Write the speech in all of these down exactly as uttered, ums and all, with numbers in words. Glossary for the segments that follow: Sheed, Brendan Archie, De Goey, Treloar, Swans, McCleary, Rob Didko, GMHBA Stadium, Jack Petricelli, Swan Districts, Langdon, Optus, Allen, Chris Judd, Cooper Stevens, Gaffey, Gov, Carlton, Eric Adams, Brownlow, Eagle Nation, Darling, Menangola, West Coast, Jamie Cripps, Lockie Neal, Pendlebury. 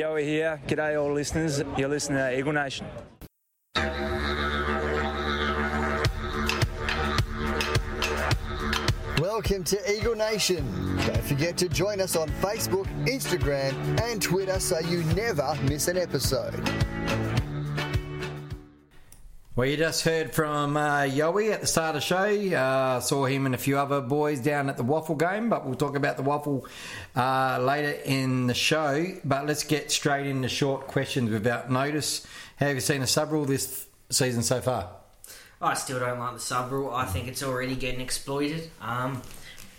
Yoey here. G'day all listeners. You're listening to Eagle Nation. Welcome to Eagle Nation. Don't forget to join us on Facebook, Instagram and Twitter so you never miss an episode. Well, you just heard from uh, Yoey at the start of the show. Uh, saw him and a few other boys down at the Waffle game, but we'll talk about the Waffle uh, later in the show. But let's get straight into short questions without notice. How have you seen the sub rule this season so far? I still don't like the sub rule. I think it's already getting exploited. Um,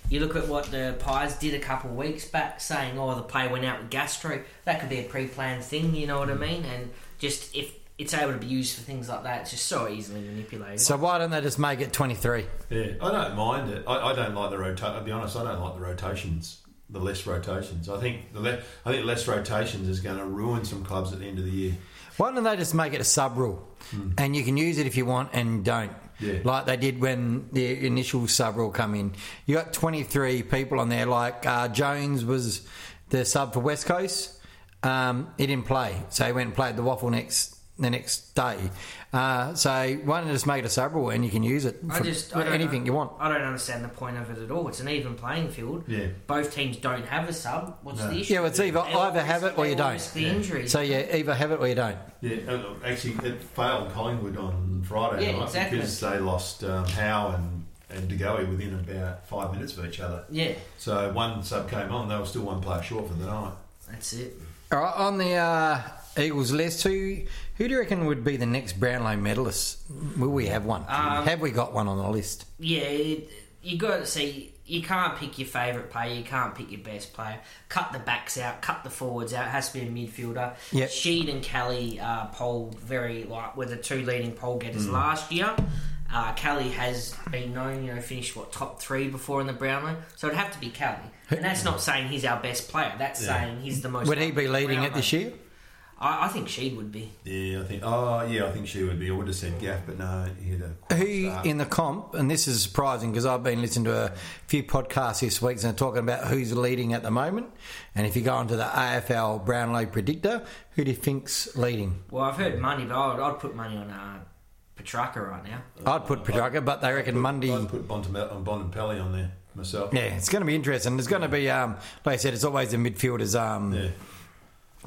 you look at what the Pies did a couple of weeks back, saying, oh, the play went out with gastro. That could be a pre-planned thing, you know what I mean? And just if it's able to be used for things like that. It's just so easily manipulated. So why don't they just make it twenty-three? Yeah, I don't mind it. I, I don't like the rotation. I'll be honest, I don't like the rotations, the less rotations. I think the le- I think less rotations is going to ruin some clubs at the end of the year. Why don't they just make it a sub-rule? Mm. And you can use it if you want and don't. Yeah. Like they did when the initial sub-rule come in. You got twenty-three people on there. Like uh, Jones was the sub for West Coast. Um, he didn't play. So he went and played the Waffle next the next day. Uh, so why don't you just make it a sub rule and you can use it for I just, I anything know, you want. I don't understand the point of it at all. It's an even playing field. Yeah. Both teams don't have a sub. What's no. the issue? Yeah, well, it's either they either have it or you don't. The injury. So yeah, either have it or you don't. Yeah, actually it failed Collingwood on Friday yeah, night exactly. because they lost um, Howe and, and De Goey within about five minutes of each other. Yeah. So one sub came on, they were still one player short for the night. That's it. All right, on the uh, Eagles list, who who do you reckon would be the next Brownlow medalist? Will we have one? Um, have we got one on the list? Yeah, you got to see. You can't pick your favourite player. You can't pick your best player. Cut the backs out. Cut the forwards out. It has to be a midfielder. Yep. Sheed and Kelly uh, poll very like were the two leading poll getters mm. last year. Uh, Kelly has been known, you know, finished what top three before in the Brownlow, so it'd have to be Kelly. And that's not saying he's our best player. That's yeah. saying he's the most. Would he be leading it this year? I, I think she would be. Yeah, I think. Oh, yeah, I think she would be. I would have said Gaff, but no, he had a. Who start. In the comp? And this is surprising because I've been listening to a few podcasts this week and they're talking about who's leading at the moment. And if you go onto the A F L Brownlow predictor, who do you think's leading? Well, I've heard money, but I'd, I'd put money on. Uh, Petrarca right now. I'd put Petrarca, but they reckon Monday. I'd put Bontempelli on there myself. Yeah, it's going to be interesting. It's going to be, um, like I said, it's always the midfielders. Um, yeah.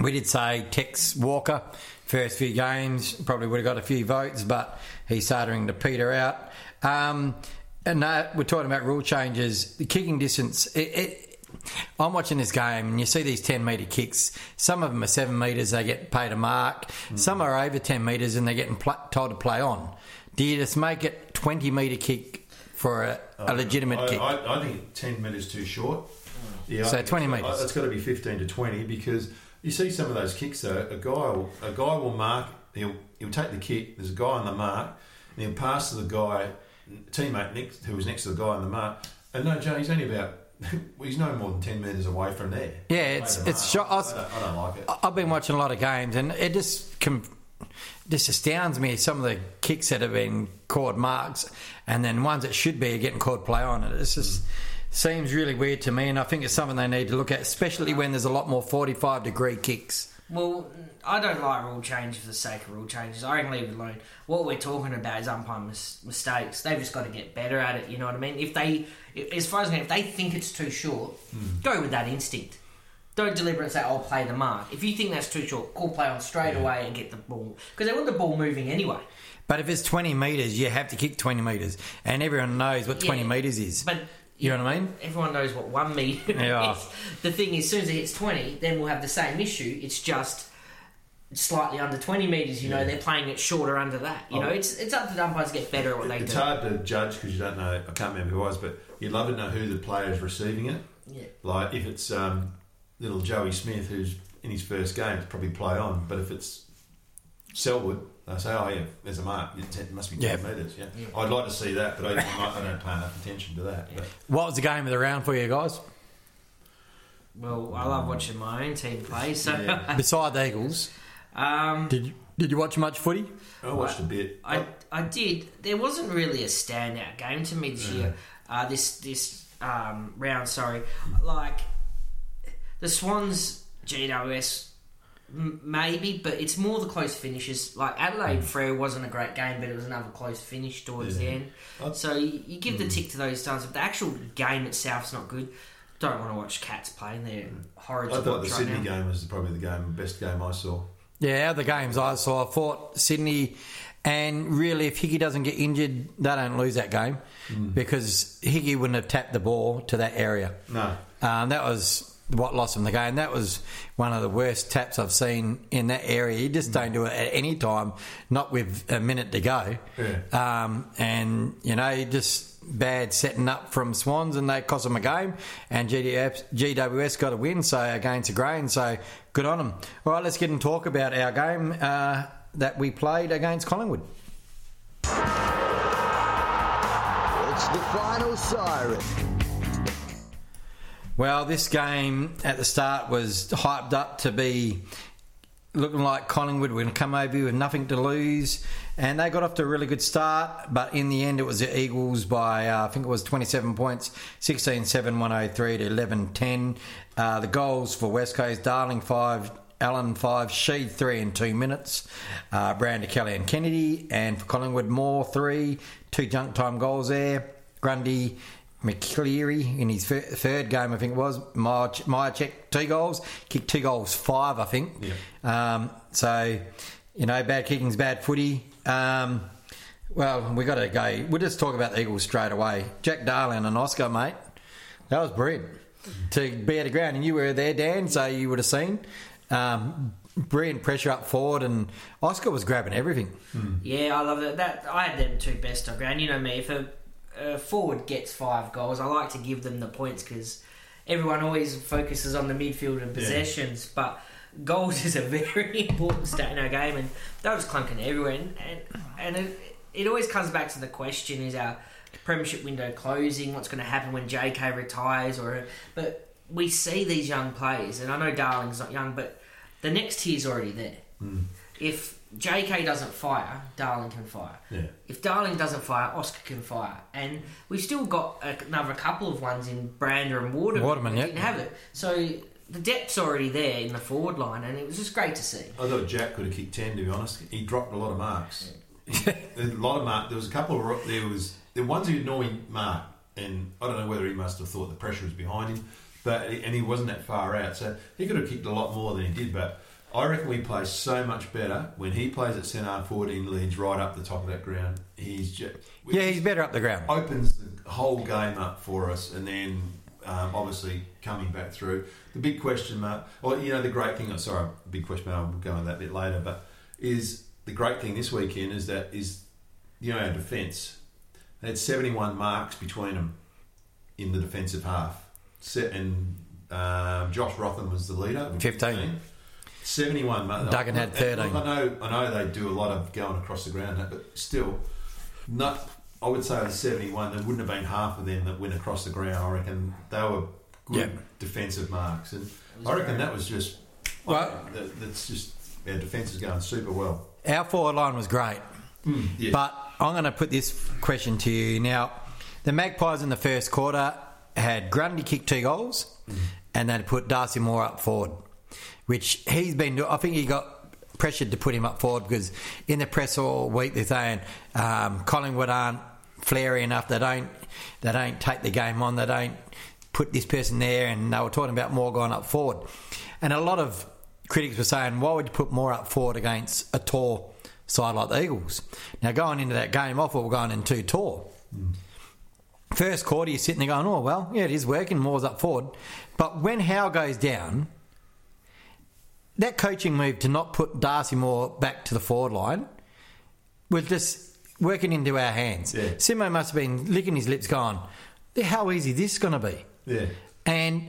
We did say Tex Walker, first few games, probably would have got a few votes, but he's starting to peter out. Um, and uh, we're talking about rule changes. The kicking distance, it, it I'm watching this game and you see these ten metre kicks. Some of them are seven metres, they get paid a mark. Mm. Some are over ten metres and they're getting pl- told to play on. Do you just make it twenty metre kick for a, a um, legitimate I, kick? I, I think ten metres too short. Yeah, so twenty metres. It's got to be fifteen to twenty because you see some of those kicks though, a guy will, a guy will mark, he'll, he'll take the kick, there's a guy on the mark, and he'll pass to the guy, teammate next, who was next to the guy on the mark. And no, Joe, he's only about... he's no more than ten metres away from there. Yeah, it's it's. Sure, I, was, I, don't, I don't like it. I've been watching a lot of games, and it just com- just astounds me some of the kicks that have been called marks, and then ones that should be are getting called play on. It just mm. seems really weird to me, and I think it's something they need to look at, especially when there's a lot more forty-five degree kicks. Well, I don't like rule changes for the sake of rule changes. I can leave it alone. What we're talking about is umpire mis- mistakes. They've just got to get better at it, you know what I mean? If they, as far as I know, if they think it's too short, mm. go with that instinct. Don't deliberately say, I'll play the mark. If you think that's too short, call play on straight yeah. away and get the ball. Because they want the ball moving anyway. But if it's twenty metres, you have to kick twenty metres. And everyone knows what yeah. twenty metres is. But... You know what I mean? Everyone knows what one metre yeah. is. The thing is, as soon as it hits twenty, then we'll have the same issue. It's just slightly under twenty metres, you yeah. know. They're playing it shorter under that. You oh, know, it's it's up to the umpires to get better at what it, they it's do. It's hard to judge because you don't know. I can't remember who it was, but you'd love to know who the player is receiving it. Yeah. Like, if it's um, little Joey Smith, who's in his first game, it's probably play on. But if it's Selwood... They say, oh yeah, there's a mark. It must be ten yeah. metres. Yeah. yeah, I'd like to see that, but I don't, I don't pay enough attention to that. Yeah. What was the game of the round for you guys? Well, I love watching my own team play. So, yeah. beside the Eagles, um, did you, did you watch much footy? I watched well, a bit. I I did. There wasn't really a standout game to me this yeah. year. Uh, this this um, round, sorry. Like the Swans, G W S. M- maybe, but it's more the close finishes. Like Adelaide mm. Freo wasn't a great game, but it was another close finish towards yeah. the end. I'd... So you, you give mm. the tick to those times. But the actual game itself's not good. Don't want to watch Cats playing their horrid. I thought the Sydney right game was probably the game, best game I saw. Yeah, the games I saw. I thought Sydney, and really, if Higgy doesn't get injured, they don't lose that game mm. because Higgy wouldn't have tapped the ball to that area. No, um, that was what lost him the game. That was one of the worst taps I've seen in that area. You just don't do it at any time, not with a minute to go. Yeah. Um, and, you know, just bad setting up from Swans, and they cost them a game, and G W S got a win, so against the grain, so good on them. All right, let's get and talk about our game uh, that we played against Collingwood. It's the final siren. Well, this game at the start was hyped up to be looking like Collingwood were going to come over with nothing to lose, and they got off to a really good start, but in the end it was the Eagles by, uh, I think it was twenty-seven points, sixteen seven, one oh three to eleven ten. Uh, the goals for West Coast, Darling five, Allen five, Sheed three in two minutes, uh, Brandon, Kelly and Kennedy, and for Collingwood, Moore three, two junk time goals there, Grundy, McCleary in his third game, I think it was. Majacek, two goals. Kicked two goals, five, I think. Yeah. Um, so, you know, bad kicking's bad footy. Um, well, we got to go. We'll just talk about the Eagles straight away. Jack Darling and Oscar, mate, that was brilliant. To be at the ground, and you were there, Dan, so you would have seen. Um, brilliant pressure up forward, and Oscar was grabbing everything. Mm. Yeah, I love it. That, I had them two best on ground. You know me, for... Uh, forward gets five goals. I like to give them the points because everyone always focuses on the midfield and possessions, yeah. but goals is a very important stat in our game, and that was clunking everywhere. And and, and it, it always comes back to the question: is our premiership window closing? What's going to happen when J K retires? Or but we see these young players, and I know Darling's not young, but the next tier's already there. Mm. If J K doesn't fire, Darling can fire. Yeah. If Darling doesn't fire, Oscar can fire. And we've still got another couple of ones in Brandon and Waterman. Waterman, yeah. Didn't have it. So the depth's already there in the forward line, and it was just great to see. I thought Jack could have kicked ten, to be honest. He dropped a lot of marks. Yeah. He, a lot of marks. There was a couple of... There was the ones he would normally mark, and I don't know whether he must have thought the pressure was behind him, but and he wasn't that far out. So he could have kicked a lot more than he did, but... I reckon we play so much better when he plays at centre forward and leads right up the top of that ground. He's just, yeah, he's better up the ground. Opens the whole game up for us, and then um, obviously coming back through. The big question mark, or you know, the great thing. Oh, sorry, big question mark. We'll go on that a bit later. But is the great thing this weekend is that is you know our defence. They had seventy-one marks between them in the defensive half. And um, Josh Rotham was the leader, fifteen. fifteen. seventy-one, mate. Duggan had thirteen. I know, I know they do a lot of going across the ground, but still, not. I would say the seventy-one, there wouldn't have been half of them that went across the ground. I reckon they were good yep. defensive marks, and I reckon that was just. Like, well, that's just our defence is going super well. Our forward line was great, mm, yeah. but I'm going to put this question to you now. The Magpies in the first quarter had Grundy kick two goals, mm. and they'd put Darcy Moore up forward. Which he's been doing. I think he got pressured to put him up forward because in the press all week they're saying um, Collingwood aren't flary enough. They don't. They don't take the game on. They don't put this person there. And they were talking about Moore going up forward. And a lot of critics were saying, why would you put Moore up forward against a tall side like the Eagles? Now going into that game, I thought we're going in too tall. Mm. First quarter, you're sitting there going, oh well, yeah, it is working. Moore's up forward, but when Howe goes down. That coaching move to not put Darcy Moore back to the forward line was just working into our hands. Yeah. Simo must have been licking his lips going, how easy is this going to be? Yeah. And,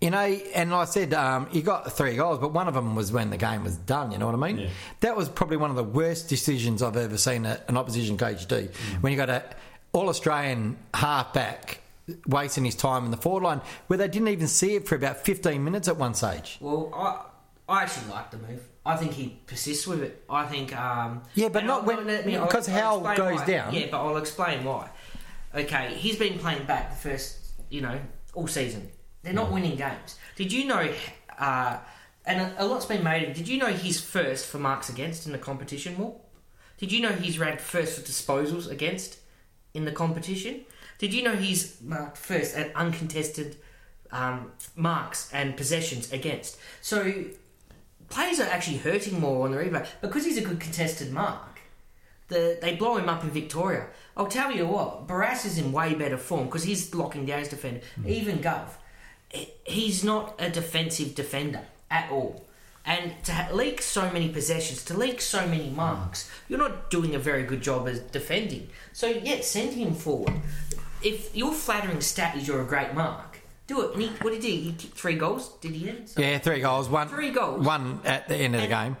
you know, and I said, um, he got three goals, but one of them was when the game was done, you know what I mean? Yeah. That was probably one of the worst decisions I've ever seen a, an opposition coach do. Mm. When you got an All-Australian half-back wasting his time in the forward line where they didn't even see it for about fifteen minutes at one stage. Well, I... I actually like the move. I think he persists with it. I think... Um, yeah, but not I'll, when... Let me, because Howe goes why. down. Yeah, but I'll explain why. Okay, he's been playing back the first, you know, all season. They're not mm. winning games. Did you know uh, and a, a lot's been made of it. Did you know he's first for marks against in the competition, Moore? Did you know he's ranked first for disposals against in the competition? Did you know he's marked first at uncontested um, marks and possessions against? So players are actually hurting Moore on the rebound because he's a good contested mark. The, they blow him up in Victoria. I'll tell you what, Barras is in way better form because he's locking down his defender. Mm. Even Gov, he's not a defensive defender at all. And to ha- leak so many possessions, to leak so many marks, you're not doing a very good job as defending. So, yeah, send him forward. If your flattering stat is you're a great mark, do it. And he, what did he do? He kicked three goals, did he? So, yeah, three goals. One, three goals. One at the end of and, the game.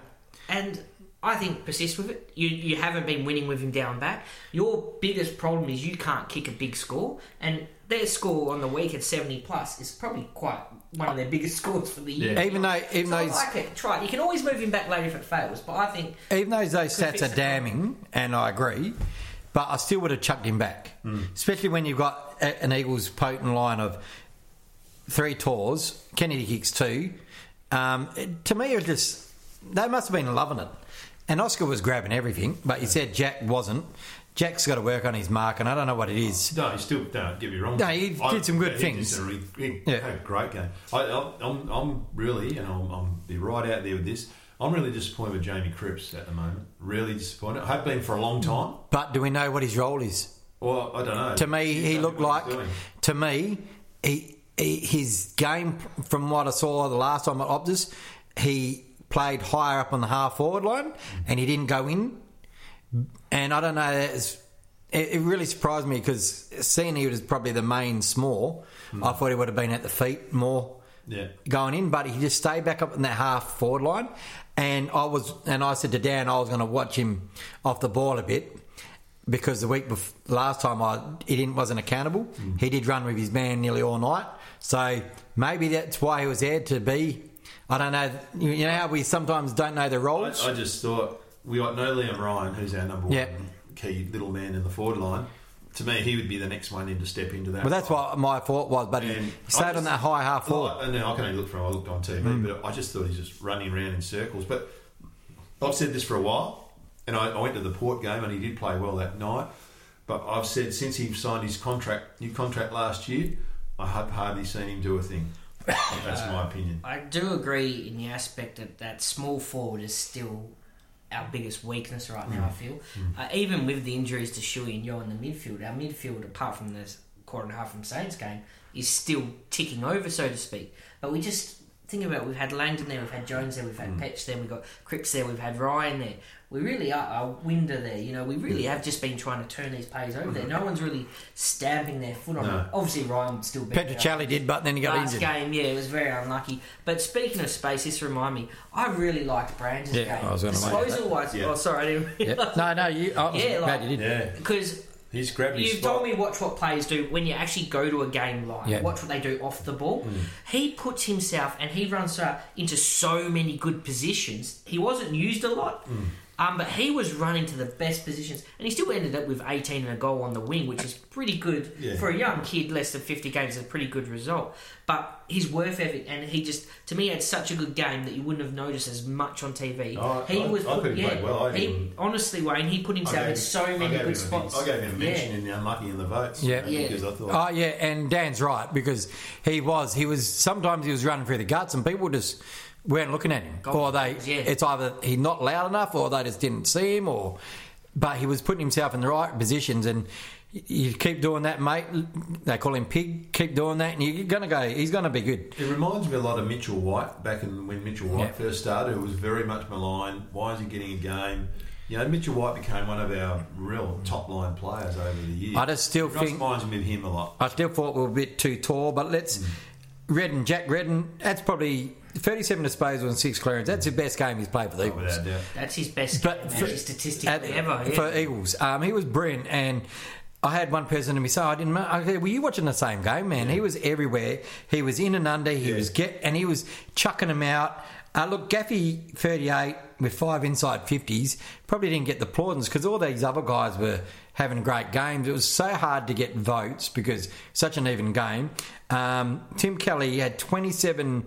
And I think persist with it. You you haven't been winning with him down back. Your biggest problem is you can't kick a big score, and their score on the week at seventy plus is probably quite one of their biggest scores for the year. Yeah. Even though, even so though, I like it. Try it. You can always move him back later if it fails, but I think even though those stats are damning, and I agree, but I still would have chucked him back, mm. especially when you've got an Eagles potent line of three tours. Kennedy kicks two. Um, it, to me, it was just they must have been loving it. And Oscar was grabbing everything, but you said Jack wasn't. Jack's got to work on his mark, and I don't know what it is. No, he still don't get me wrong. No, he did I, some good yeah, things. He did a really, he yeah. had a great game. I, I, I'm, I'm really, and I'm, I'm be right out there with this. I'm really disappointed with Jamie Cripps at the moment. Really disappointed. I have been for a long time. But do we know what his role is? Well, I don't know. To me, he, he looked like. To me, he, he his game from what I saw the last time at Optus, he played higher up on the half forward line and he didn't go in, and I don't know, it, it really surprised me because seeing he was probably the main small, mm. I thought he would have been at the feet more yeah. going in, but he just stayed back up in that half forward line, and I was and I said to Dan I was going to watch him off the ball a bit because the week before, last time I he didn't wasn't accountable, mm. he did run with his man nearly all night, so maybe that's why he was there to be. I don't know. You know how we sometimes don't know the roles? I, I just thought we got no Liam Ryan, who's our number yep. one key little man in the forward line. To me, he would be the next one in to step into that. Well, that's role. What my thought was, but and he stayed just, on that high half forward. Well, and I can only look for him. I looked on T V, mm. but I just thought he's just running around in circles. But I've said this for a while, and I, I went to the Port game, and he did play well that night. But I've said since he signed his contract, new contract last year, I have hardly seen him do a thing. That's uh, my opinion. I do agree in the aspect that that small forward is still our biggest weakness right now, mm. I feel. Mm. Uh, even with the injuries to Shuey and Yo in the midfield, our midfield, apart from the quarter and a half from Saints game, is still ticking over, so to speak. But we just think about it. We've had Langdon there, we've had Jones there, we've had mm. Petch there, we've got Cripps there, we've had Ryan there. We really are a winder there. You know, we really have just been trying to turn these plays over there. No one's really stamping their foot on no. it. Obviously, Ryan would still be Petricelli did, but then he got last injured. Last game, yeah, it was very unlucky. But speaking of space, this reminded me, I really liked Brandon's yeah, game. I was going to Disposal-wise, yeah. oh, sorry, I didn't yep. No, no, you, I was yeah, glad like, you didn't. Because... Yeah. He's grabbed his You've spot. Told me watch what players do when you actually go to a game live. Yep. Watch what they do off the ball. Mm. He puts himself and he runs into so many good positions. He wasn't used a lot, mm. um, but he was running to the best positions, and he still ended up with eighteen and a goal on the wing, which is pretty good yeah. for a young kid. Less than fifty games is a pretty good result. But his worth ethic, and he just to me had such a good game that you wouldn't have noticed as much on T V. Oh, he I, was, I put, yeah, well. I he, honestly, Wayne, he put himself in so many good spots. A, I gave him a mention yeah. in the unlucky in the votes. Yeah, yeah. Because I thought, oh yeah, and Dan's right because he was, he was sometimes he was running through the guts, and people just weren't looking at him, God, or they. Yeah. It's either he not loud enough, or they just didn't see him, or but he was putting himself in the right positions and. You keep doing that, mate. They call him Pig. Keep doing that, and you're gonna go. He's gonna be good. It reminds me a lot of Mitchell White back in when Mitchell White yeah. first started. Who was very much maligned. Why is he getting a game? You know, Mitchell White became one of our real top line players over the years. I just still it think reminds me of him a lot. I still thought we were a bit too tall, but let's mm. Redden, Jack Redden. That's probably thirty-seven disposals and six clearance. That's his best game he's played for the Eagles. Oh, that's his best but game for, statistically at, ever yeah. for Eagles. Um, he was brilliant and. I had one person to me say, I didn't know. I said, were you watching the same game, man? Yeah. He was everywhere. He was in and under. He yeah. was get and he was chucking them out. Uh, look, Gaffey, thirty-eight, with five inside fifties, probably didn't get the plaudits because all these other guys were having great games. It was so hard to get votes because such an even game. Um, Tim Kelly had twenty-seven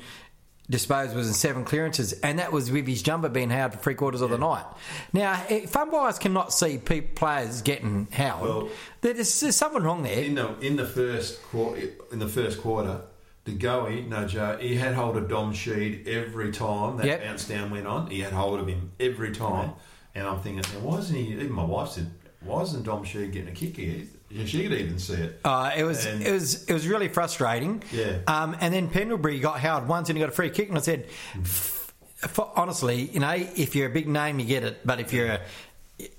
disposed was in seven clearances, and that was with his jumper being howled for three quarters yeah. of the night. Now, fun wires cannot see people, players getting howled. Well, there's, there's something wrong there. In the in the first quarter, in the first quarter, De Goey, no Joe, he had hold of Dom Sheed every time that yep. bounce down went on. He had hold of him every time, right. and I'm thinking, why isn't he? Even my wife said, why isn't Dom Sheed getting a kick here? Yeah, she could even see it. Uh, it was and, it was it was really frustrating. Yeah. Um, and then Pendlebury got howled once and he got a free kick, and I said, f- f- honestly, you know, if you're a big name, you get it. But if you're a,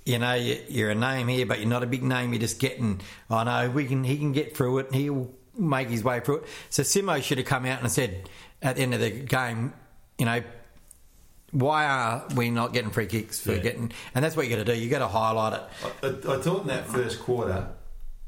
you know, you're a name here, but you're not a big name, you're just getting. I oh, know we can. He can get through it. And he'll make his way through it. So Simo should have come out and said at the end of the game, you know, why are we not getting free kicks for yeah. getting? And that's what you got to do. You got to highlight it. I, I, I thought in that first quarter,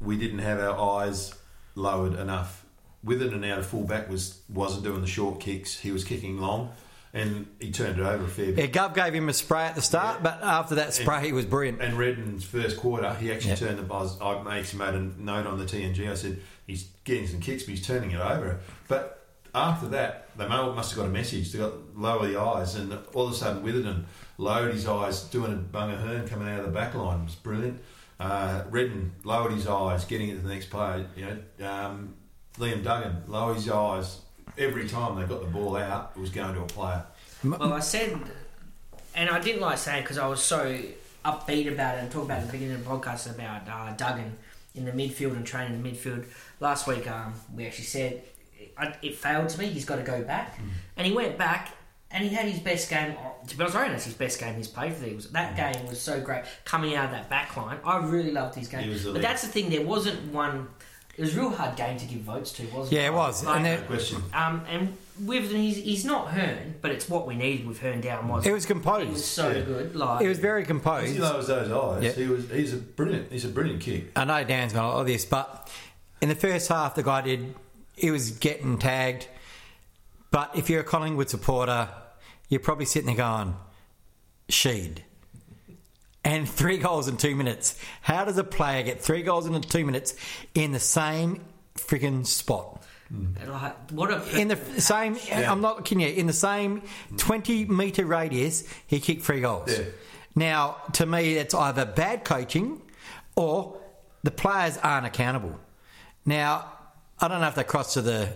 we didn't have our eyes lowered enough. Within and out of fullback was, wasn't doing the short kicks. He was kicking long, and he turned it over a fair bit. Yeah, Gov gave him a spray at the start, yeah. but after that spray, and, he was brilliant. And Redden's first quarter, he actually yeah. turned the buzz. I actually made a note on the T N G. I said, he's getting some kicks, but he's turning it over. But after that, they must have got a message. They got lower the eyes, and all of a sudden, Witherden lowered his eyes, doing a bunger hern coming out of the back line. It was brilliant. Uh, Redden lowered his eyes, getting into the next play. You know, um, Liam Duggan lowered his eyes every time they got the ball out. It was going to a player. Well, I said, and I didn't like saying because I was so upbeat about it and talked about it at the beginning of the podcast about uh, Duggan in the midfield and training in the midfield last week. Um, we actually said it, it failed to me. He's got to go back, mm. and he went back. And he had his best game. To be honest, I don't know it's his best game he's played for the Eagles. That mm-hmm. game was so great coming out of that back line. I really loved his game. But leader. That's the thing. There wasn't one. It was a real hard game to give votes to, wasn't yeah, it? Yeah, it was. Like, and that question. Um, and with he's he's not Hearn, but it's what we needed with Hearn down. Was it was composed. It was so yeah. good. Like it was very composed. He knows those eyes. Yep. He was. He's a brilliant. He's a brilliant kick. I know Dan's got all this, but in the first half, the guy did. He was getting tagged. But if you're a Collingwood supporter, you're probably sitting there going, Sheed. And three goals in two minutes. How does a player get three goals in two minutes in the same freaking spot? Like, what a in the catch. Same, yeah. I'm not kidding you, in the same twenty metre radius, he kicked three goals. Yeah. Now, to me, that's either bad coaching or the players aren't accountable. Now, I don't know if they crossed to the...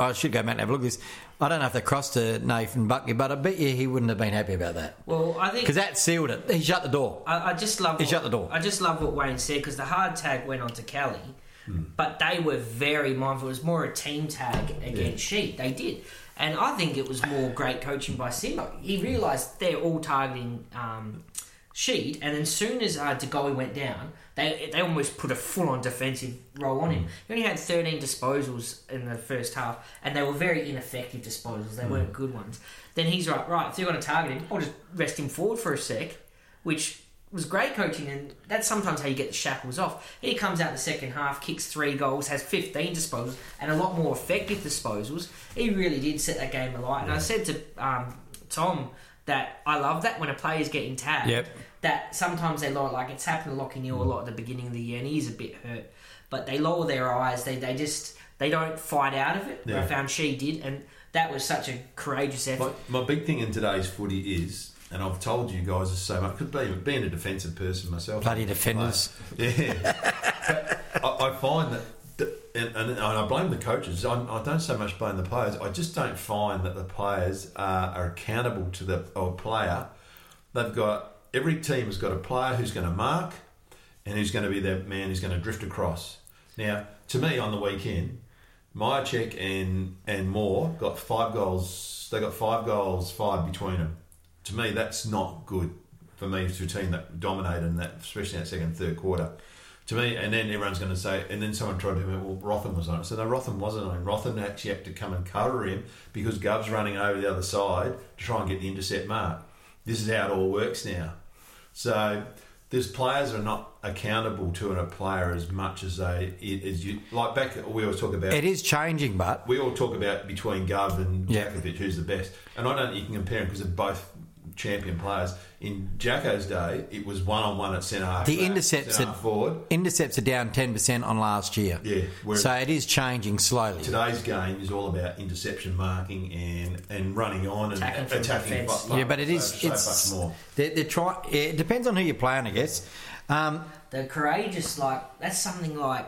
I should go back and have a look at this. I don't know if they crossed to Nathan Buckley, but I bet you he wouldn't have been happy about that. Well, I think... Because that sealed it. He shut the door. I, I just love... He what, shut the door. I just love what Wayne said, because the hard tag went on to Kelly, hmm. but they were very mindful. It was more a team tag against yeah. Sheed. They did. And I think it was more great coaching by Simo. He realised they're all targeting um, Sheed, and as soon as uh, De Goey went down... They they almost put a full-on defensive role on him. He only had thirteen disposals in the first half, and they were very ineffective disposals. They mm. weren't good ones. Then he's right, right, if you're going to target him, I'll just rest him forward for a sec, which was great coaching, and that's sometimes how you get the shackles off. He comes out the second half, kicks three goals, has fifteen disposals, and a lot more effective disposals. He really did set that game alight. And I said to um, Tom that I love that when a player's getting tagged. Yep. That sometimes they lower, like it's happened to Lockie Neal a lot at the beginning of the year, and he's a bit hurt. But they lower their eyes. They they just they don't fight out of it. Yeah. I found she did, and that was such a courageous effort. My, my big thing in today's footy is, and I've told you guys this so much, being, being a defensive person myself, bloody defenders. Player, yeah, I, I find that, and, and, and I blame the coaches. I, I don't so much blame the players. I just don't find that the players are, are accountable to the or player. They've got. Every team has got a player who's going to mark and who's going to be that man who's going to drift across. Now, to me, on the weekend, Myercheck and and Moore got five goals. They got five goals, five between them. To me, that's not good for me to a team that dominated, in that, especially in that second, third quarter. To me, and then everyone's going to say, and then someone tried to do it, well, Rotherham was on it. So no, Rotherham wasn't on him. Rotherham actually had to come and cover him because Gov's running over the other side to try and get the intercept mark. This is how it all works now. So these players are not accountable to a player as much as they as you like. Back we always talk about it is changing, but we all talk about between Gov and Djokovic, yeah. who's the best. And I don't think you can compare them because they're both champion players. In Jacko's day, it was one-on-one at centre-half. The intercepts are, forward. intercepts are down ten percent on last year. Yeah. So it is changing slowly. Today's game is all about interception marking and, and running on and attacking. attacking but, like, yeah, but it is... So, it's, so much more. They're, they're try, it depends on who you're playing, I guess. Um, the courageous, like... That's something like...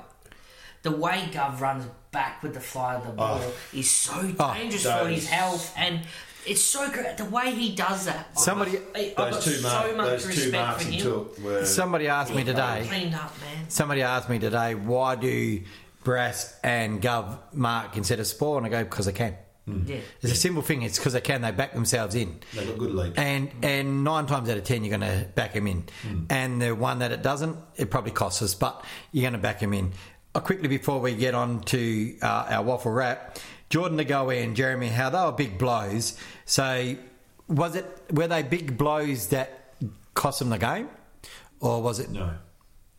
The way Gov runs back with the fly of the ball oh. is so dangerous oh, for his health and... It's so great the way he does that. Somebody, I, I those, two mark, so much those two marks he took. Were, somebody asked me today. Cleaned up, man. Somebody asked me today, why do Brass and Gov mark instead of Spore? And I go, because I can. Mm. Yeah. It's a simple thing. It's because they can. They back themselves in. They got good lead. And mm. and nine times out of ten, you're going to back them in. Mm. And the one that it doesn't, it probably costs us, but you're going to back them in. Uh, quickly before we get on to uh, our waffle wrap. Jordan De Goey and Jeremy Howe, they were big blows. So, was it were they big blows that cost them the game, or was it no?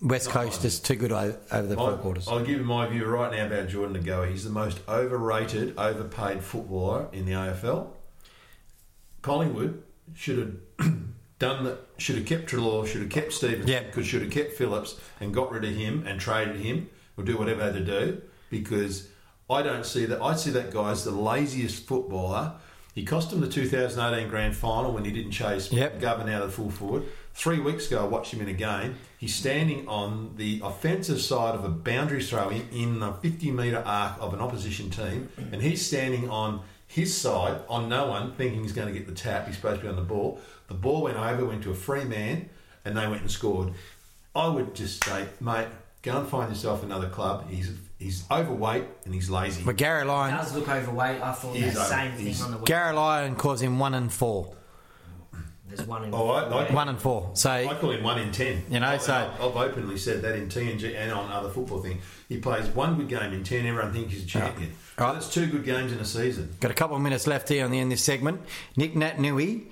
West Not Coast is too good over the four quarters. I'll give you my view right now about Jordan De Goey. He's the most overrated, overpaid footballer in the A F L. Collingwood should have done that. Should have kept Treloar. Should have kept Stevens. Yeah. Could should have kept Phillips and got rid of him and traded him or do whatever they had to do because. I don't see that. I see that guy as the laziest footballer. He cost him the two thousand eighteen grand final when he didn't chase yep. Govan out of the full forward. Three weeks ago, I watched him in a game. He's standing on the offensive side of a boundary throw in the fifty-metre arc of an opposition team, and he's standing on his side, on no one, thinking he's going to get the tap. He's supposed to be on the ball. The ball went over, went to a free man, and they went and scored. I would just say, mate, go and find yourself another club. He's... He's overweight and he's lazy. But Gary Lyon... He does look overweight. I thought that same thing on the weekend. Gary Lyon calls him one in four. There's one in oh, four. I, I, one in four. So I call him one in ten. You know, I, so... I've, I've openly said that in T N G and on other football things. He plays one good game in ten. Everyone thinks he's a champion. Right. Right. That's two good games in a season. Got a couple of minutes left here on the end of this segment. Nick Naitanui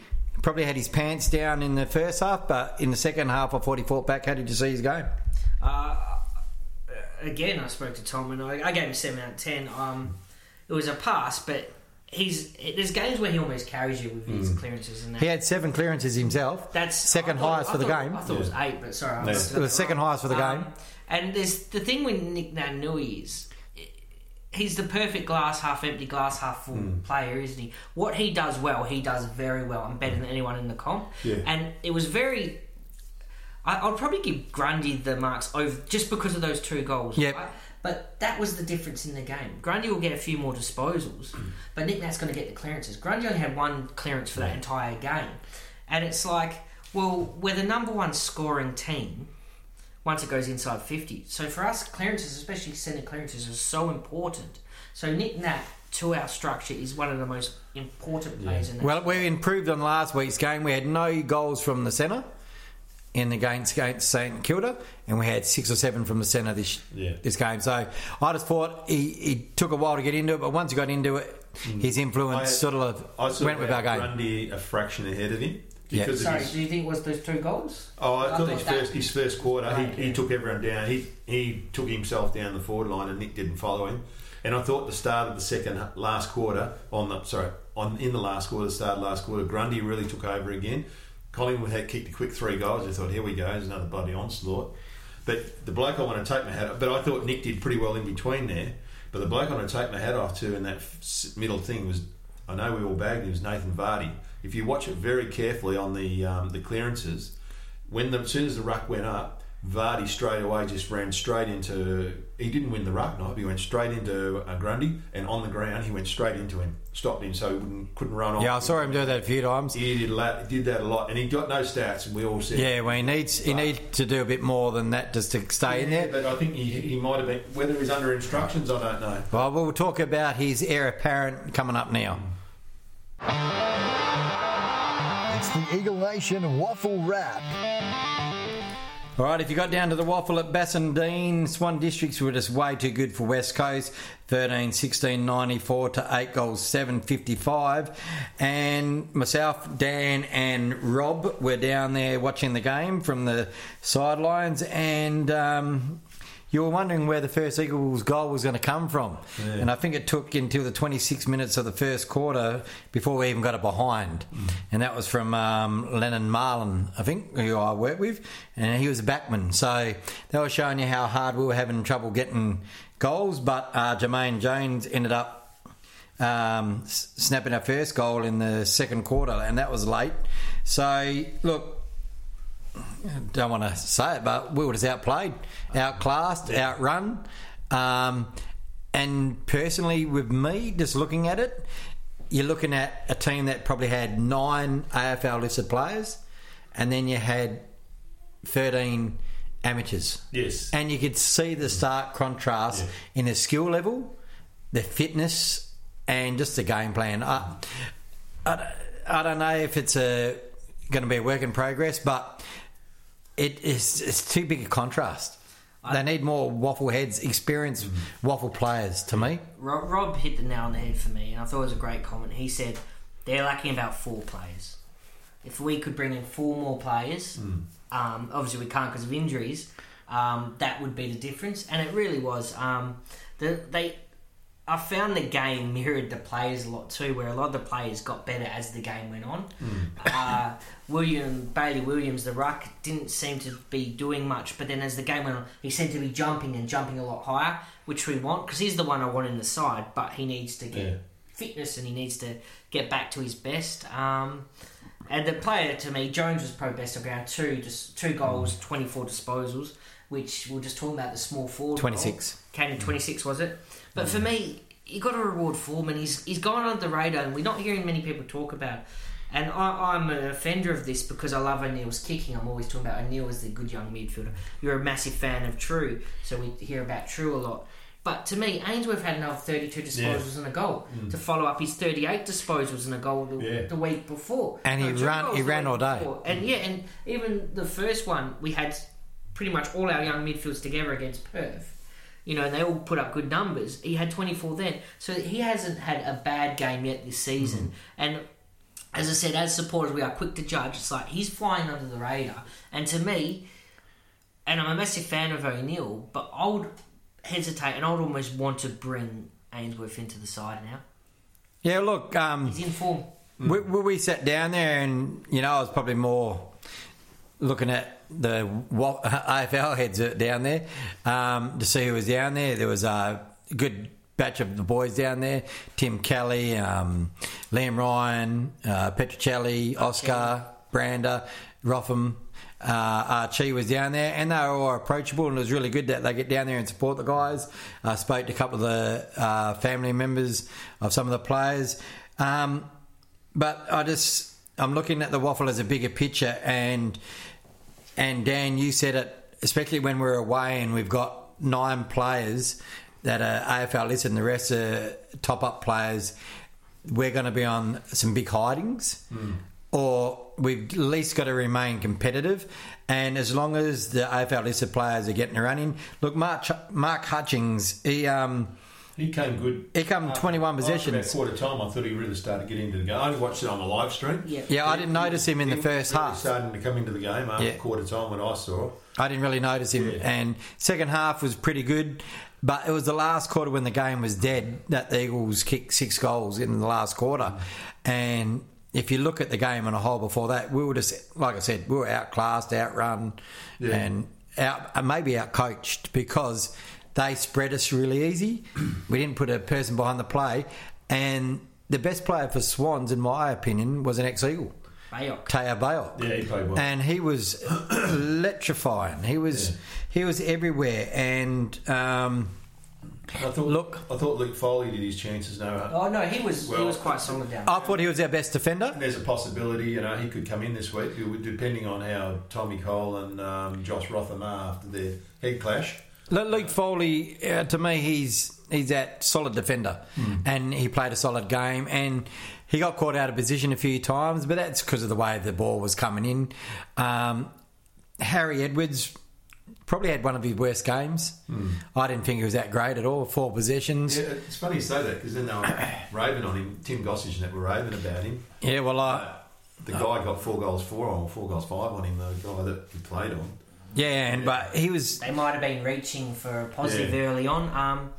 probably had his pants down in the first half, but in the second half of forty-four back, how did you see his game? Uh... Again, I spoke to Tom and I, I gave him seven out of ten. Um, it was a pass, but he's there's games where he almost carries you with his mm. clearances. And that. He had seven clearances himself. That's second thought, highest I for thought, the game. I thought it was eight, but sorry, no. I was, it was second highest for the um, game. And there's the thing with Nick Naitanui is he's the perfect glass half empty, glass half full mm. player, isn't he? What he does well, he does very well, and better than anyone in the comp. Yeah. And it was very. I'd probably give Grundy the marks over just because of those two goals. Yep. Right? But that was the difference in the game. Grundy will get a few more disposals, but Nick Nat's going to get the clearances. Grundy only had one clearance for that entire game. And it's like, well, we're the number one scoring team once it goes inside fifty. So for us, clearances, especially centre clearances, are so important. So Nick Nat... to our structure is one of the most important players yeah. in that. Well, we improved on last week's game. We had no goals from the centre. In the games against Saint Kilda, and we had six or seven from the centre this yeah. this game. So I just thought he, he took a while to get into it, but once he got into it, mm. his influence I, sort of I sort went of with our game. Grundy a fraction ahead of him. Yep. Sorry, his, do you think it was those two goals? Oh, I, I thought, thought his, first, his first quarter, right, he, yeah. he took everyone down. He he took himself down the forward line, and Nick didn't follow him. And I thought the start of the second last quarter on the sorry on in the last quarter, the start of last quarter, Grundy really took over again. Collingwood had kicked a quick three goals. I thought, here we go, there's another bloody onslaught. But the bloke I want to take my hat off, but I thought Nick did pretty well in between there. But the bloke I want to take my hat off to in that middle thing was, I know we all bagged him, was Nathan Vardy. If you watch it very carefully on the um, the clearances, when the, as soon as the ruck went up, Vardy straight away just ran straight into, he didn't win the ruck knob, he went straight into uh, Grundy, and on the ground he went straight into him, stopped him so he wouldn't, couldn't run off. Yeah, I saw him do that a few times. He did, la- did that a lot, and he got no stats, and we all said... Yeah, well, he needs he needs to do a bit more than that just to stay yeah, in there. But I think he, he might have been, whether he's under instructions, I don't know. Well, we'll talk about his heir apparent coming up now. It's the Eagle Nation Waffle Wrap. All right, if you got down to the waffle at Bassendean, Swan Districts were just way too good for West Coast. thirteen sixteen ninety-four to eight goals seven fifty-five. And myself, Dan and Rob were down there watching the game from the sidelines. And um, you were wondering where the first Eagles goal was going to come from. Yeah. And I think it took until the twenty-six minutes of the first quarter before we even got it behind. Mm. And that was from um, Lennon Marlin, I think, who I worked with. And he was a backman. So they were showing you how hard we were having trouble getting goals. But uh, Jermaine Jones ended up um, snapping our first goal in the second quarter. And that was late. So, look, don't want to say it, but we were just outplayed, outclassed, yeah. outrun. Um, and personally, with me, just looking at it, you're looking at a team that probably had nine A F L-listed players, and then you had thirteen amateurs. Yes. And you could see the stark contrast yeah. in the skill level, the fitness, and just the game plan. I, I, I don't know if it's a going to be a work in progress, but it is, it's too big a contrast. I, they need more waffle heads, experienced mm-hmm. waffle players, to me. Rob, Rob hit the nail on the head for me, and I thought it was a great comment. He said, they're lacking about four players. If we could bring in four more players, mm. um, obviously we can't because of injuries, um, that would be the difference, and it really was. Um, the, they, I found the game mirrored the players a lot too, where a lot of the players got better as the game went on. Mm. Uh, William Bailey Williams, the ruck, didn't seem to be doing much, but then as the game went on, he seemed to be jumping and jumping a lot higher, which we want, because he's the one I want in the side, but he needs to get yeah. fitness and he needs to get back to his best. Um, and the player, to me, Jones was probably best on ground, two, just two goals, mm. twenty-four disposals, which we we're just talking about the small forward. twenty-six. Came in twenty-six, was it? But for me, you got to reward Foreman. He's he's gone under the radar, and we're not hearing many people talk about it. And I, I'm an offender of this because I love O'Neill's kicking. I'm always talking about O'Neill as the good young midfielder. You're a massive fan of True, so we hear about True a lot. But to me, Ainsworth had another thirty-two disposals yeah. and a goal mm. to follow up his thirty-eight disposals and a goal the, yeah. the week before. And no, he ran he ran all day. Before. And mm. yeah, and even the first one, we had pretty much all our young midfielders together against Perth. You know, and they all put up good numbers. He had twenty-four then. So he hasn't had a bad game yet this season. Mm-hmm. And as I said, as supporters, we are quick to judge. It's like he's flying under the radar. And to me, and I'm a massive fan of O'Neill, but I would hesitate and I would almost want to bring Ainsworth into the side now. Yeah, look. Um, he's in form. We, we sat down there and, you know, I was probably more looking at the A F L heads down there um, to see who was down there. There was a good batch of the boys down there. Tim Kelly, um, Liam Ryan, uh, Petricelli, Oscar, Brander, Rotham, uh, Archie was down there, and they were all approachable, and it was really good that they get down there and support the guys. I spoke to a couple of the uh, family members of some of the players. Um, but I just, I'm looking at the Waffle as a bigger picture, and And Dan, you said it, especially when we're away and we've got nine players that are A F L listed and the rest are top-up players, we're going to be on some big hidings mm. or we've at least got to remain competitive. And as long as the A F L listed players are getting a run in, look, Mark, Mark Hutchings, he... Um, He came good. He came twenty-one possessions. After about quarter time, I thought he really started getting into the game. I watched it on the live stream. Yeah, yeah I didn't he, notice him in the first really half. He started to come into the game after yeah. quarter time when I saw it. I didn't really notice him. Yeah. And second half was pretty good, but it was the last quarter when the game was dead that the Eagles kicked six goals in the last quarter. And if you look at the game on a whole before that, we were just, like I said, we were outclassed, outrun, yeah. and out, and maybe outcoached because they spread us really easy. We didn't put a person behind the play. And the best player for Swans, in my opinion, was an ex-Eagle. Bayok. Teo Bayok. Yeah, he played well. And he was electrifying. He was yeah. he was everywhere. And um, I thought, look, I thought Luke Foley did his chances no harm. Oh no, he was well, he was quite solid down. I thought he was our best defender. There's a possibility, you know, he could come in this week, depending on how Tommy Cole and um, Josh Rotham are after their head clash. Luke Foley, uh, to me, he's he's that solid defender, mm. and he played a solid game, and he got caught out of position a few times, but that's because of the way the ball was coming in. Um, Harry Edwards probably had one of his worst games. Mm. I didn't think he was that great at all. Four possessions. Yeah, it's funny you say that because then they were raving on him. Tim Gossage and that were raving about him. Yeah, well, I uh, the guy uh, got four goals, four on, four goals, five on him. The guy that he played on. Yeah, and but he was... They might have been reaching for a positive yeah. early on. Um,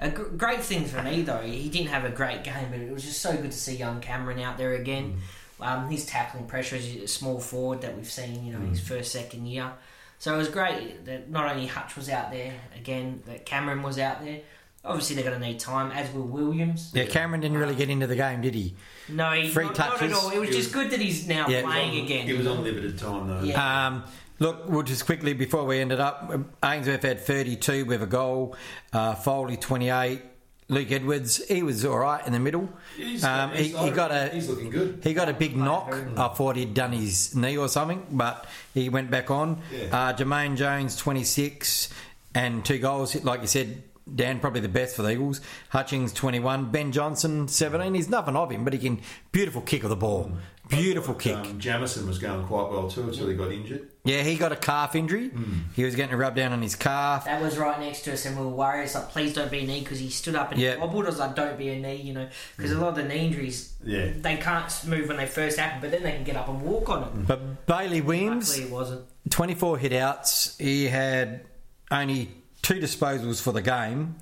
a g- great thing for me, though, he didn't have a great game, but it was just so good to see young Cameron out there again. Mm. Um, his tackling pressure as a small forward that we've seen, you know, mm. his first, second year. So it was great that not only Hutch was out there again, that Cameron was out there. Obviously, they're going to need time, as will Williams. Yeah, Cameron didn't really get into the game, did he? No, he Free not, touches. Not at all. It was it just was, good that he's now yeah, playing on, again. It was on limited time, though. Yeah. Um, look, we'll just quickly, before we ended up, Ainsworth had thirty-two with a goal, uh, Foley twenty-eight, Luke Edwards, he was all right in the middle. He's, um, he's, he, he got a, he's looking good. He got a big knock. I thought he'd done his knee or something, but he went back on. Yeah. Uh, Jermaine Jones, twenty-six, and two goals, like you said, Dan, probably the best for the Eagles. Hutchings, twenty-one. Ben Johnson, seventeen. He's nothing of him, but he can... Beautiful kick of the ball. Beautiful kick. Um, Jamison was going quite well too until he got injured. Yeah, he got a calf injury. Mm. He was getting a rub down on his calf. That was right next to us, and we were worried. It's like, please don't be a knee, because he stood up and yep. wobbled. I was like, don't be a knee, you know, because mm. a lot of the knee injuries, yeah. they can't move when they first happen, but then they can get up and walk on it. But Bailey Williams, luckily it wasn't. twenty-four hit-outs. He had only... two disposals for the game,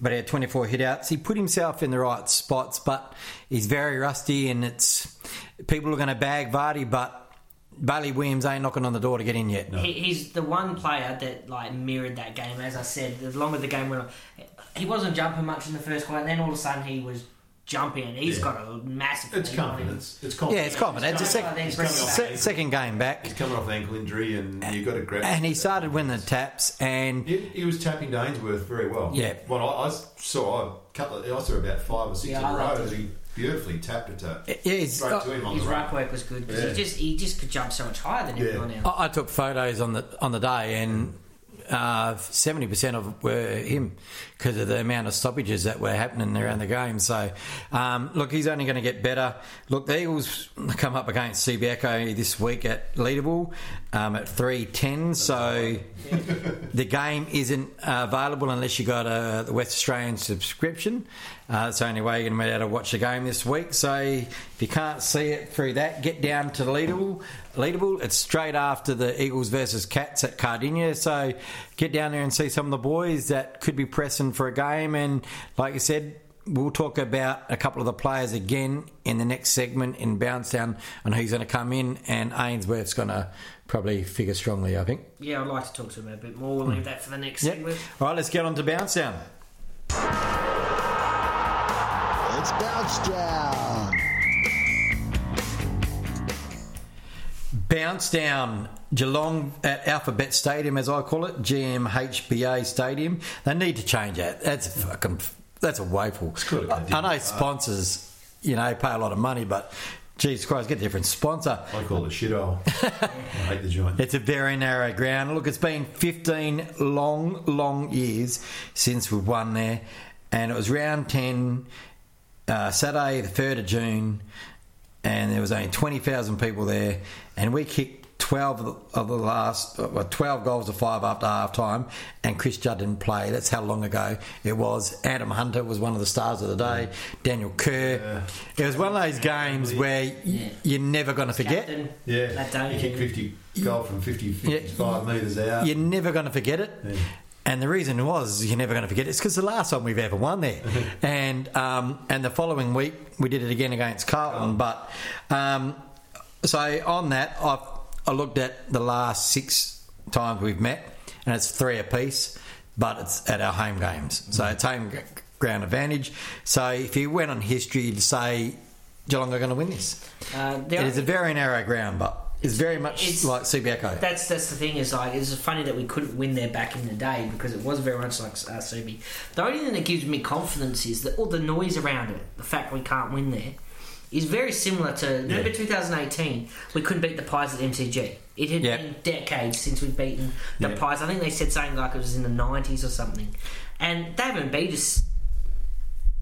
but he had twenty-four hit-outs. He put himself in the right spots, but he's very rusty, and it's people are going to bag Vardy, but Bailey Williams ain't knocking on the door to get in yet. No. He, he's the one player that like mirrored that game, as I said. The longer the game went on, he wasn't jumping much in the first quarter, and then all of a sudden he was... jumping. He's yeah. got a massive... It's confidence. It's confidence. Yeah, it's confidence. It's, it's a sec- se- second game back. He's coming off ankle injury and, and you got to grab... And he started winning the taps and... He, he was tapping Dainsworth very well. Yeah. Well, I, I saw a couple of, I saw about five or six yeah, in a row as he beautifully tapped a tap. Yeah, he's got, to him on his the ruck work was good because yeah. he, just, he just could jump so much higher than yeah. everyone else. I, I took photos on the on the day and... Uh, seventy percent of were him because of the amount of stoppages that were happening around the game. So, um, look, he's only going to get better. Look, the Eagles come up against Subiaco this week at Leaderville um, at three ten. So yeah. the game isn't uh, available unless you got a the West Australian subscription. Uh, it's the only way you're going to be able to watch the game this week. So if you can't see it through that, get down to the Leaderville. Leadable. It's straight after the Eagles versus Cats at Cardinia, so get down there and see some of the boys that could be pressing for a game. And like I said, we'll talk about a couple of the players again in the next segment in Bounce Down on who's going to come in, and Ainsworth's going to probably figure strongly, I think. Yeah, I'd like to talk to him a bit more. We'll leave that for the next yep. segment. Alright, let's get on to Bounce Down. It's Bounce Down. Bounce Down, Geelong at Alphabet Stadium, as I call it, G M H B A Stadium. They need to change that. That's a fucking, that's a woeful. Cool. I, I know sponsors, you know, pay a lot of money, but Jesus Christ, get a different sponsor. I call it shithole. I hate the joint. It's a very narrow ground. Look, it's been fifteen long, long years since we've won there, and it was round ten, uh, Saturday the third of June. And there was only twenty thousand people there, and we kicked twelve of the last twelve goals to five after half time, and Chris Judd didn't play. That's how long ago it was. Adam Hunter was one of the stars of the day. Daniel Kerr. Yeah. It was one of those games where yeah. you're never going to forget. Captain. Yeah, he kicked fifty goal from fifty, fifty-five yeah. metres out. You're never going to forget it. Yeah. And the reason was you're never going to forget it. It's because the last time we've ever won there. and um, and the following week, we did it again against Carlton. But um, so on that, I've, I looked at the last six times we've met, and it's three apiece, but it's at our home games. So it's home g- ground advantage. So if you went on history, you'd say Geelong are going to win this. Uh, it is a very narrow ground, but... It's very much it's, like Subiaco. That's that's the thing. Is like it's funny that we couldn't win there back in the day because it was very much like uh, Subi. The only thing that gives me confidence is that all the noise around it, the fact we can't win there, is very similar to yeah. remember twenty eighteen. We couldn't beat the Pies at the M C G. It had yep. been decades since we'd beaten the yep. Pies. I think they said something like it was in the nineties or something, and they haven't beat us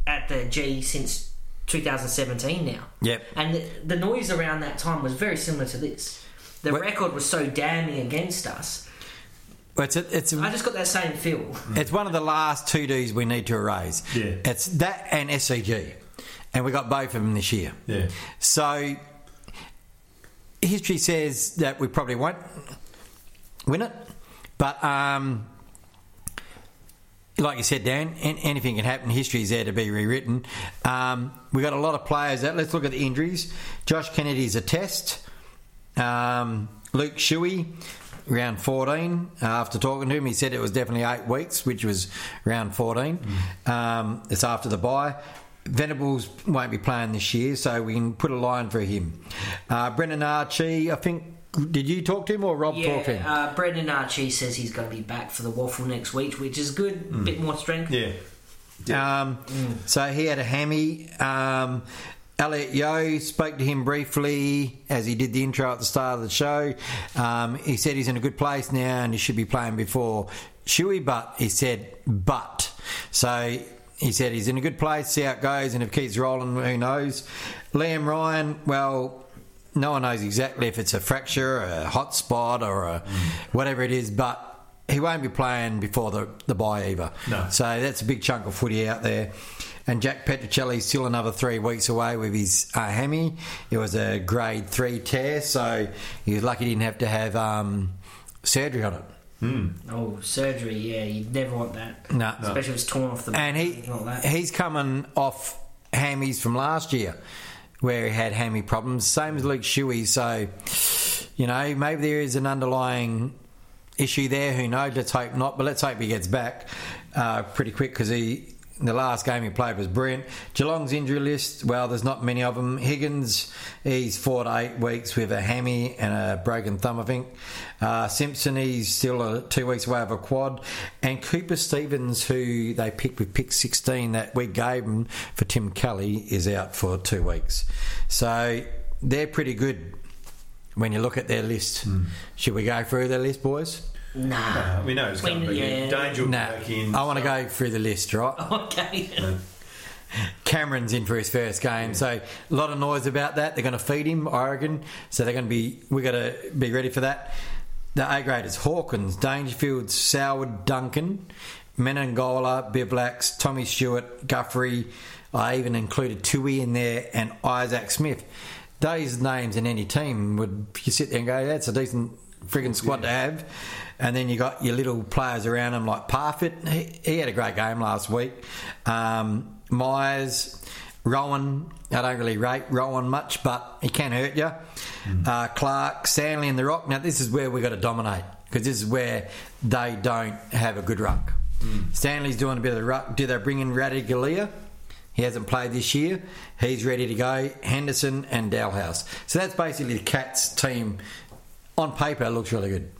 at the G since twenty seventeen now. Yep. And the, the noise around that time was very similar to this. The well, record was so damning against us. Well, it's a, it's a, I just got that same feel. It's one of the last two Ds we need to erase. Yeah. It's that and S C G. And we got both of them this year. Yeah. So history says that we probably won't win it. But um, like you said, Dan, anything can happen. History's there to be rewritten. Um, we got a lot of players out. Let's look at the injuries. Josh Kennedy's a test. Um, Luke Shuey, round fourteen. Uh, after talking to him, he said it was definitely eight weeks, which was round fourteen. Mm. Um, it's after the bye. Venables won't be playing this year, so we can put a line for him. Uh, Brendan Archie, I think, did you talk to him or Rob yeah, talked to him? Yeah, uh, Brendan Archie says he's going to be back for the Waffle next week, which is good. Mm. Bit more strength. Yeah. yeah. Um, mm. So he had a hammy. Um, Elliot Yeo spoke to him briefly as he did the intro at the start of the show. Um, he said he's in a good place now and he should be playing before Shuey, but he said, but. So... He said he's in a good place, see how it goes, and if it keeps rolling, who knows? Liam Ryan, well, no one knows exactly if it's a fracture, a hot spot, or a whatever it is, but he won't be playing before the, the bye either. No. So that's a big chunk of footy out there. And Jack Petricelli's still another three weeks away with his uh, hammy. It was a grade three tear, so he was lucky he didn't have to have um, surgery on it. Mm. Oh, surgery, yeah, you'd never want that. No. Nah. Especially if it's torn off the back. And he, and he's coming off hammies from last year where he had hammy problems, same as Luke Shuey. So, you know, maybe there is an underlying issue there. Who knows? Let's hope not. But let's hope he gets back uh, pretty quick because he, the last game he played was brilliant. Geelong's injury list, well, there's not many of them. Higgins, he's four to eight weeks with a hammy and a broken thumb, I think. Uh, Simpson, he's still uh, two weeks away of a quad. And Cooper Stevens, who they picked with pick sixteen that we gave him for Tim Kelly, is out for two weeks. So they're pretty good when you look at their list. Mm. Should we go through their list, boys? Nah. No. We know it's going to be yeah. Danger nah. back in. I want to go through the list, right? Okay. No. Cameron's in for his first game, yeah. so a lot of noise about that. They're going to feed him, I reckon. So they're going to be, we've got to be ready for that. The A-graders, Hawkins, Dangerfield, Soward, Duncan, Menangola, Bivlax, Tommy Stewart, Guthrie. I even included Tui in there and Isaac Smith. Those names in any team would, you sit there and go, that's a decent friggin' squad yeah. to have. And then you got your little players around them like Parfitt. He, he had a great game last week. Um, Myers, Rowan. I don't really rate Rowan much, but he can hurt you. Mm. Uh, Clark, Stanley and the Rock. Now, this is where we've got to dominate because this is where they don't have a good ruck. Mm. Stanley's doing a bit of the ruck. Do they bring in Radigalia? He hasn't played this year. He's ready to go. Henderson and Dalhouse. So that's basically the Cats team. On paper, it looks really good.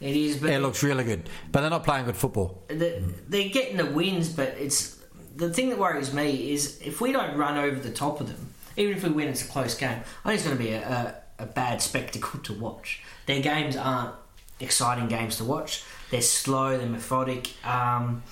It is. But it looks really good. But they're not playing good football. The, they're getting the wins, but it's... The thing that worries me is if we don't run over the top of them, even if we win, it's a close game, I think it's going to be a, a, a bad spectacle to watch. Their games aren't exciting games to watch. They're slow, they're methodic. Um,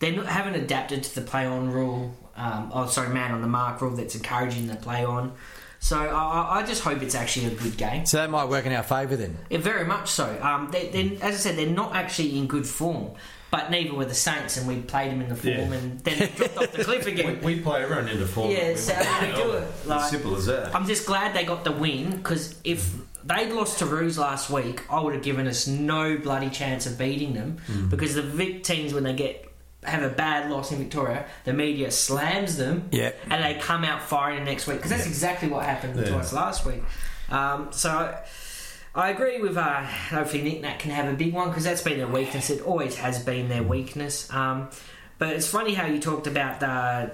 they haven't adapted to the play-on rule. Um, oh, sorry, man-on-the-mark rule that's encouraging the play-on. So I, I just hope it's actually a good game. So that might work in our favour then. Yeah, very much so. Um, they, they, as I said, they're not actually in good form. But neither were the Saints, and we played them in the form, yeah. and then they dropped off the cliff again. We, we play everyone in the form. Yeah, so how do we do it? Like, as simple as that. I'm just glad they got the win, because if they'd lost to Roos last week, I would have given us no bloody chance of beating them, mm. because the Vic teams, when they get have a bad loss in Victoria, the media slams them, yeah. and they come out firing the next week, because that's yeah. exactly what happened yeah. to us last week. Um, so... I agree with, uh, hopefully Nick Nat can have a big one because that's been their weakness. It always has been their weakness. Um, but it's funny how you talked about the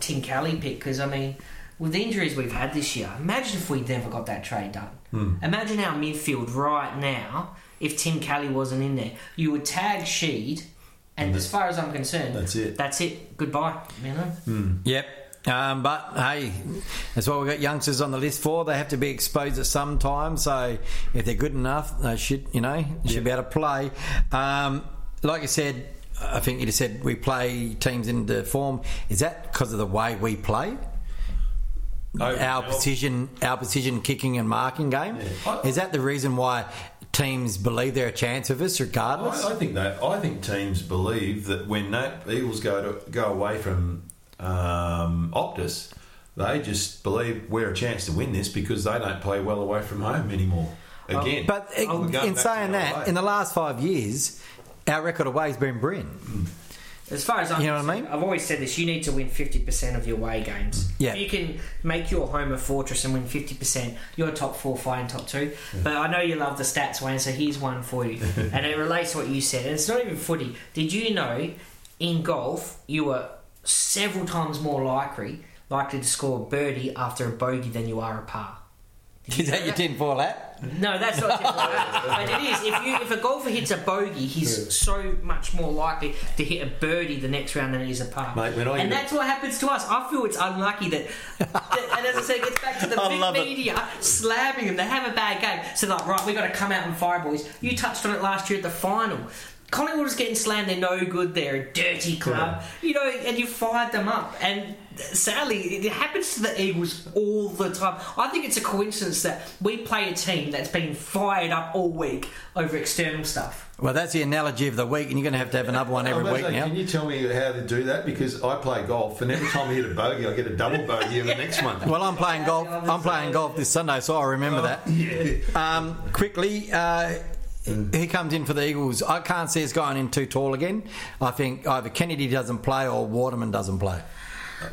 Tim Kelly pick because, I mean, with the injuries we've had this year, imagine if we never got that trade done. Mm. Imagine our midfield right now, if Tim Kelly wasn't in there. You would tag Sheed and mm. as far as I'm concerned, that's it. That's it. Goodbye. You know? Mm. Yep. Um, but hey, that's what we've got youngsters on the list for. They have to be exposed at some time, so if they're good enough, they should, you know, should yep. be able to play. Um, like I said, I think you just said we play teams into form. Is that because of the way we play? Open our help. precision, our precision kicking and marking game. Yeah. Is that the reason why teams believe they're a chance of us, regardless? I, I think that. I think teams believe that when no, Eagles go to, go away from. Um, Optus, they just believe we're a chance to win this because they don't play well away from home anymore. Again. Um, but it, in saying that, away. in the last five years, our record away has been Bryn. Mm. As far as I'm you know what I mean? I've always said this, you need to win fifty percent of your away games. Yeah. If you can make your home a fortress and win fifty percent, you're top four, five and top two. Yeah. But I know you love the stats, Wayne, so here's one for you. And it relates to what you said. And it's not even footy. Did you know in golf you were several times more likely likely to score a birdie after a bogey than you are a par? Did Is that, that your tinfoil hat? No, that's not tinfoil hat. But it is. If you if a golfer hits a bogey, he's so much more likely to hit a birdie the next round than he is a par. Mate, when I and that's it. What happens to us. I feel it's unlucky that... that and as I said, it gets back to the big media it. slamming them. They have a bad game. So like, right, we've got to come out and fire boys. You touched on it last year at the final. Collingwood was getting slammed. They're no good. They're a dirty club. Yeah. You know, and you fired them up. And... sadly, it happens to the Eagles all the time. I think it's a coincidence that we play a team that's been fired up all week over external stuff. Well, that's the analogy of the week, and you're going to have to have another one every week now. Can you tell me how to do that? Because I play golf, and every time I hit a bogey, I get a double bogey in the next one. Well, I'm playing golf. I'm playing golf this Sunday, so I remember oh, that. Yeah. Um, quickly. Uh, He comes in for the Eagles. I can't see us going in too tall again. I think either Kennedy doesn't play or Waterman doesn't play.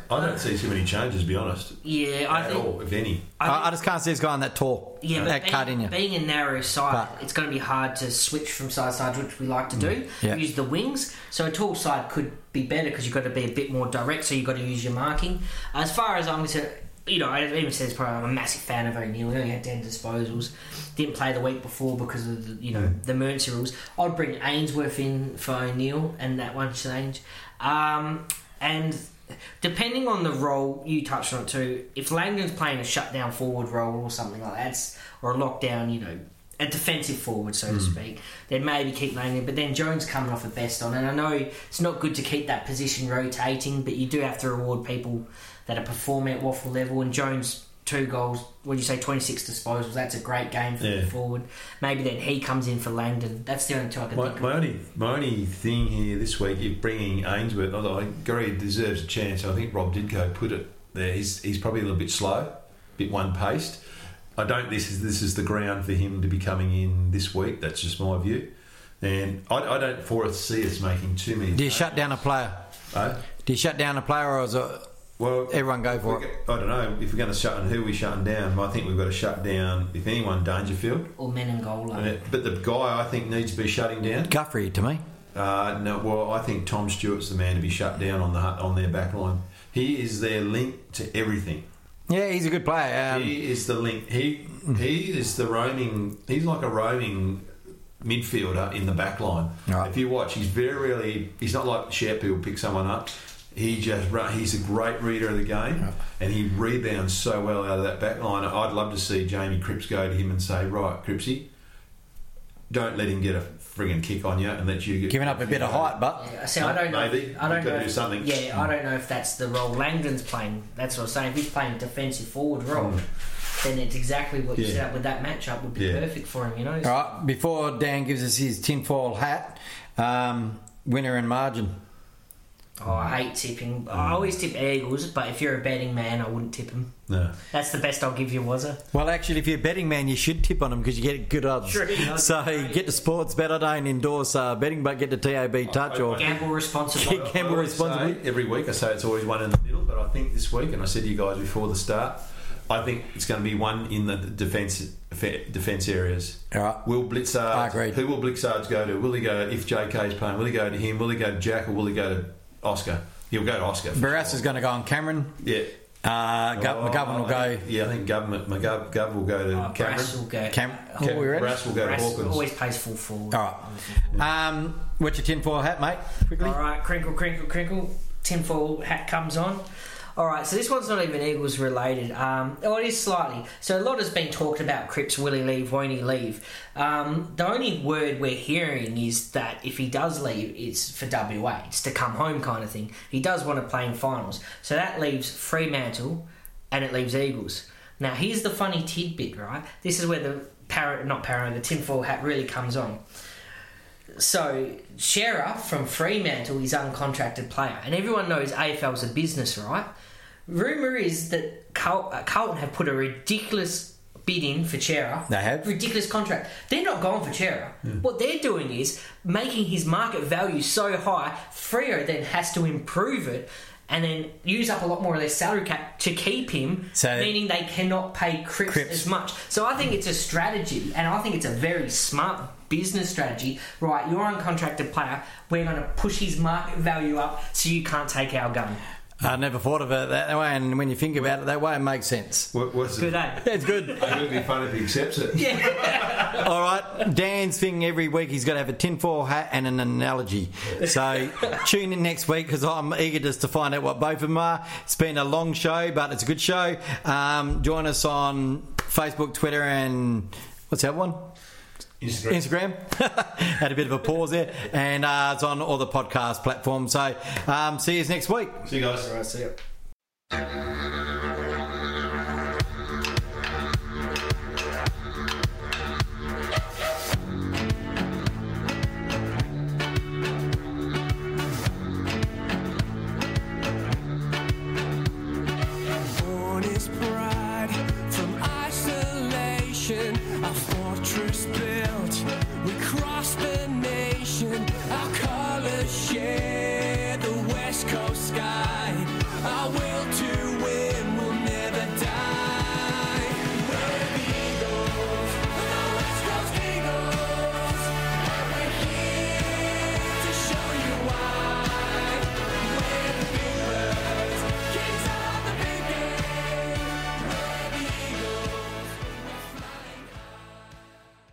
I don't see too many changes, to be honest. Yeah, I at think, all, if any. I, think, I just can't see us going that tall. Yeah, that but being, being a narrow side, but, it's going to be hard to switch from side to side, which we like to do. Yeah. Use the wings, so a tall side could be better because you've got to be a bit more direct. So you've got to use your marking. As far as I'm concerned, you know, I even said it's probably I'm a massive fan of O'Neill. He only had ten disposals. Didn't play the week before because of the, you know the emergency rules. I'd bring Ainsworth in for O'Neill and that one change, um, and. Depending on the role, you touched on it too, if Langdon's playing a shutdown forward role or something like that, or a lockdown, you know, a defensive forward, so mm. to speak, then maybe keep Langdon. But then Jones coming off a best on, and I know it's not good to keep that position rotating, but you do have to reward people that are performing at Waffle level. And Jones, two goals, what do you say, twenty-six disposals, that's a great game for yeah. the forward. Maybe then he comes in for Langdon. That's the only two I can my, think my of. Only, my only thing here this week is bringing Ainsworth. Although I agree he deserves a chance. I think Rob Didko put it there. He's he's probably a little bit slow, a bit one-paced. I don't this is this is the ground for him to be coming in this week. That's just my view. And I, I don't foresee us making too many... Do you shut down a player? Oh? Do you shut down a player or is it... Well, everyone go for it. I don't know if we're going to shut down. Who are we shutting down? I think we've got to shut down, if anyone, Dangerfield or Menangola. But the guy I think needs to be shutting down. Guthrie to me. Uh, no, well, I think Tom Stewart's the man to be shut down on the on their back line. He is their link to everything. Yeah, he's a good player. Um, he is the link. He he is the roaming. He's like a roaming midfielder in the back line. Right. If you watch, he's very rarely. He's not like Shepp who'll pick someone up. He just he's a great reader of the game, and he rebounds so well out of that back line. I'd love to see Jamie Cripps go to him and say, right, Crippsy, don't let him get a frigging kick on you and let you... get giving up a bit of height, but... Yeah, see, no, I don't know... Maybe. I don't know if, do something. Yeah, I don't know if that's the role Langdon's playing. That's what I'm saying. If he's playing defensive forward role, mm. then it's exactly what you yeah. set up with that matchup would be yeah. perfect for him, you know? So, all right, before Dan gives us his tinfoil hat, um, winner and margin. Oh, I hate tipping. I always tip Eagles, but if you're a betting man, I wouldn't tip them. No. That's the best I'll give you, was it? Well, actually, if you're a betting man, you should tip on them because you get good odds. True. So get to sports bet. I don't endorse uh, betting, but get to T A B Touch I, I, or... Gamble responsibly. Gamble responsibly. Say, every week I say it's always one in the middle, but I think this week, and I said to you guys before the start, I think it's going to be one in the defence defence areas. All right. Will Blitzard... Agreed. Who will Blitzard go to? Will he go... If J K's playing, will he go to him? Will he go to Jack or will he go to... Oscar. He'll go to Oscar. Barras sure. is going to go on Cameron. Yeah. Uh, Gov- oh, McGovern will go. Yeah, I think Government, McGov- Gov will go to oh, Cameron. Barras will go. Cam- oh, Cam- Barras will go Barras to Hawkins. Always plays full forward. All right. Um, what's your tinfoil hat, mate? Quickly. All right. Crinkle, crinkle, crinkle. Tinfoil hat comes on. All right. So this one's not even Eagles related. Um, oh, it is slightly. So a lot has been talked about Cripps. Will he leave? Won't he leave? Um, the only word we're hearing is that if he does leave, it's for W A. It's to come home kind of thing. He does want to play in finals. So that leaves Fremantle and it leaves Eagles. Now, here's the funny tidbit, right? This is where the parrot, not parrot, the tinfoil hat really comes on. So, Shearer from Fremantle is an uncontracted player. And everyone knows A F L's a business, right? Rumour is that Carl- Carlton have put a ridiculous bidding for Chera. They have. Ridiculous contract. They're not going for Chera. Mm. What they're doing is making his market value so high, Freo then has to improve it and then use up a lot more of their salary cap to keep him, so, meaning they cannot pay Cripps, Cripps as much. So I think it's a strategy, and I think it's a very smart business strategy. Right, you're an uncontracted player. We're going to push his market value up so you can't take our gun. I never thought of it that way, and when you think about it that way, it makes sense. What, what's good, it? Eh? It's good. It would be fun if he accepts it. Yeah. All right, Dan's thing every week, he's got to have a tinfoil hat and an analogy. So tune in next week because I'm eager just to find out what both of them are. It's been a long show, but it's a good show. Um, join us on Facebook, Twitter, and what's that one? Instagram. Instagram. Had a bit of a pause there. And uh, it's on all the podcast platforms. So um, see you next week. See you guys. All right, see ya. Built, we cross the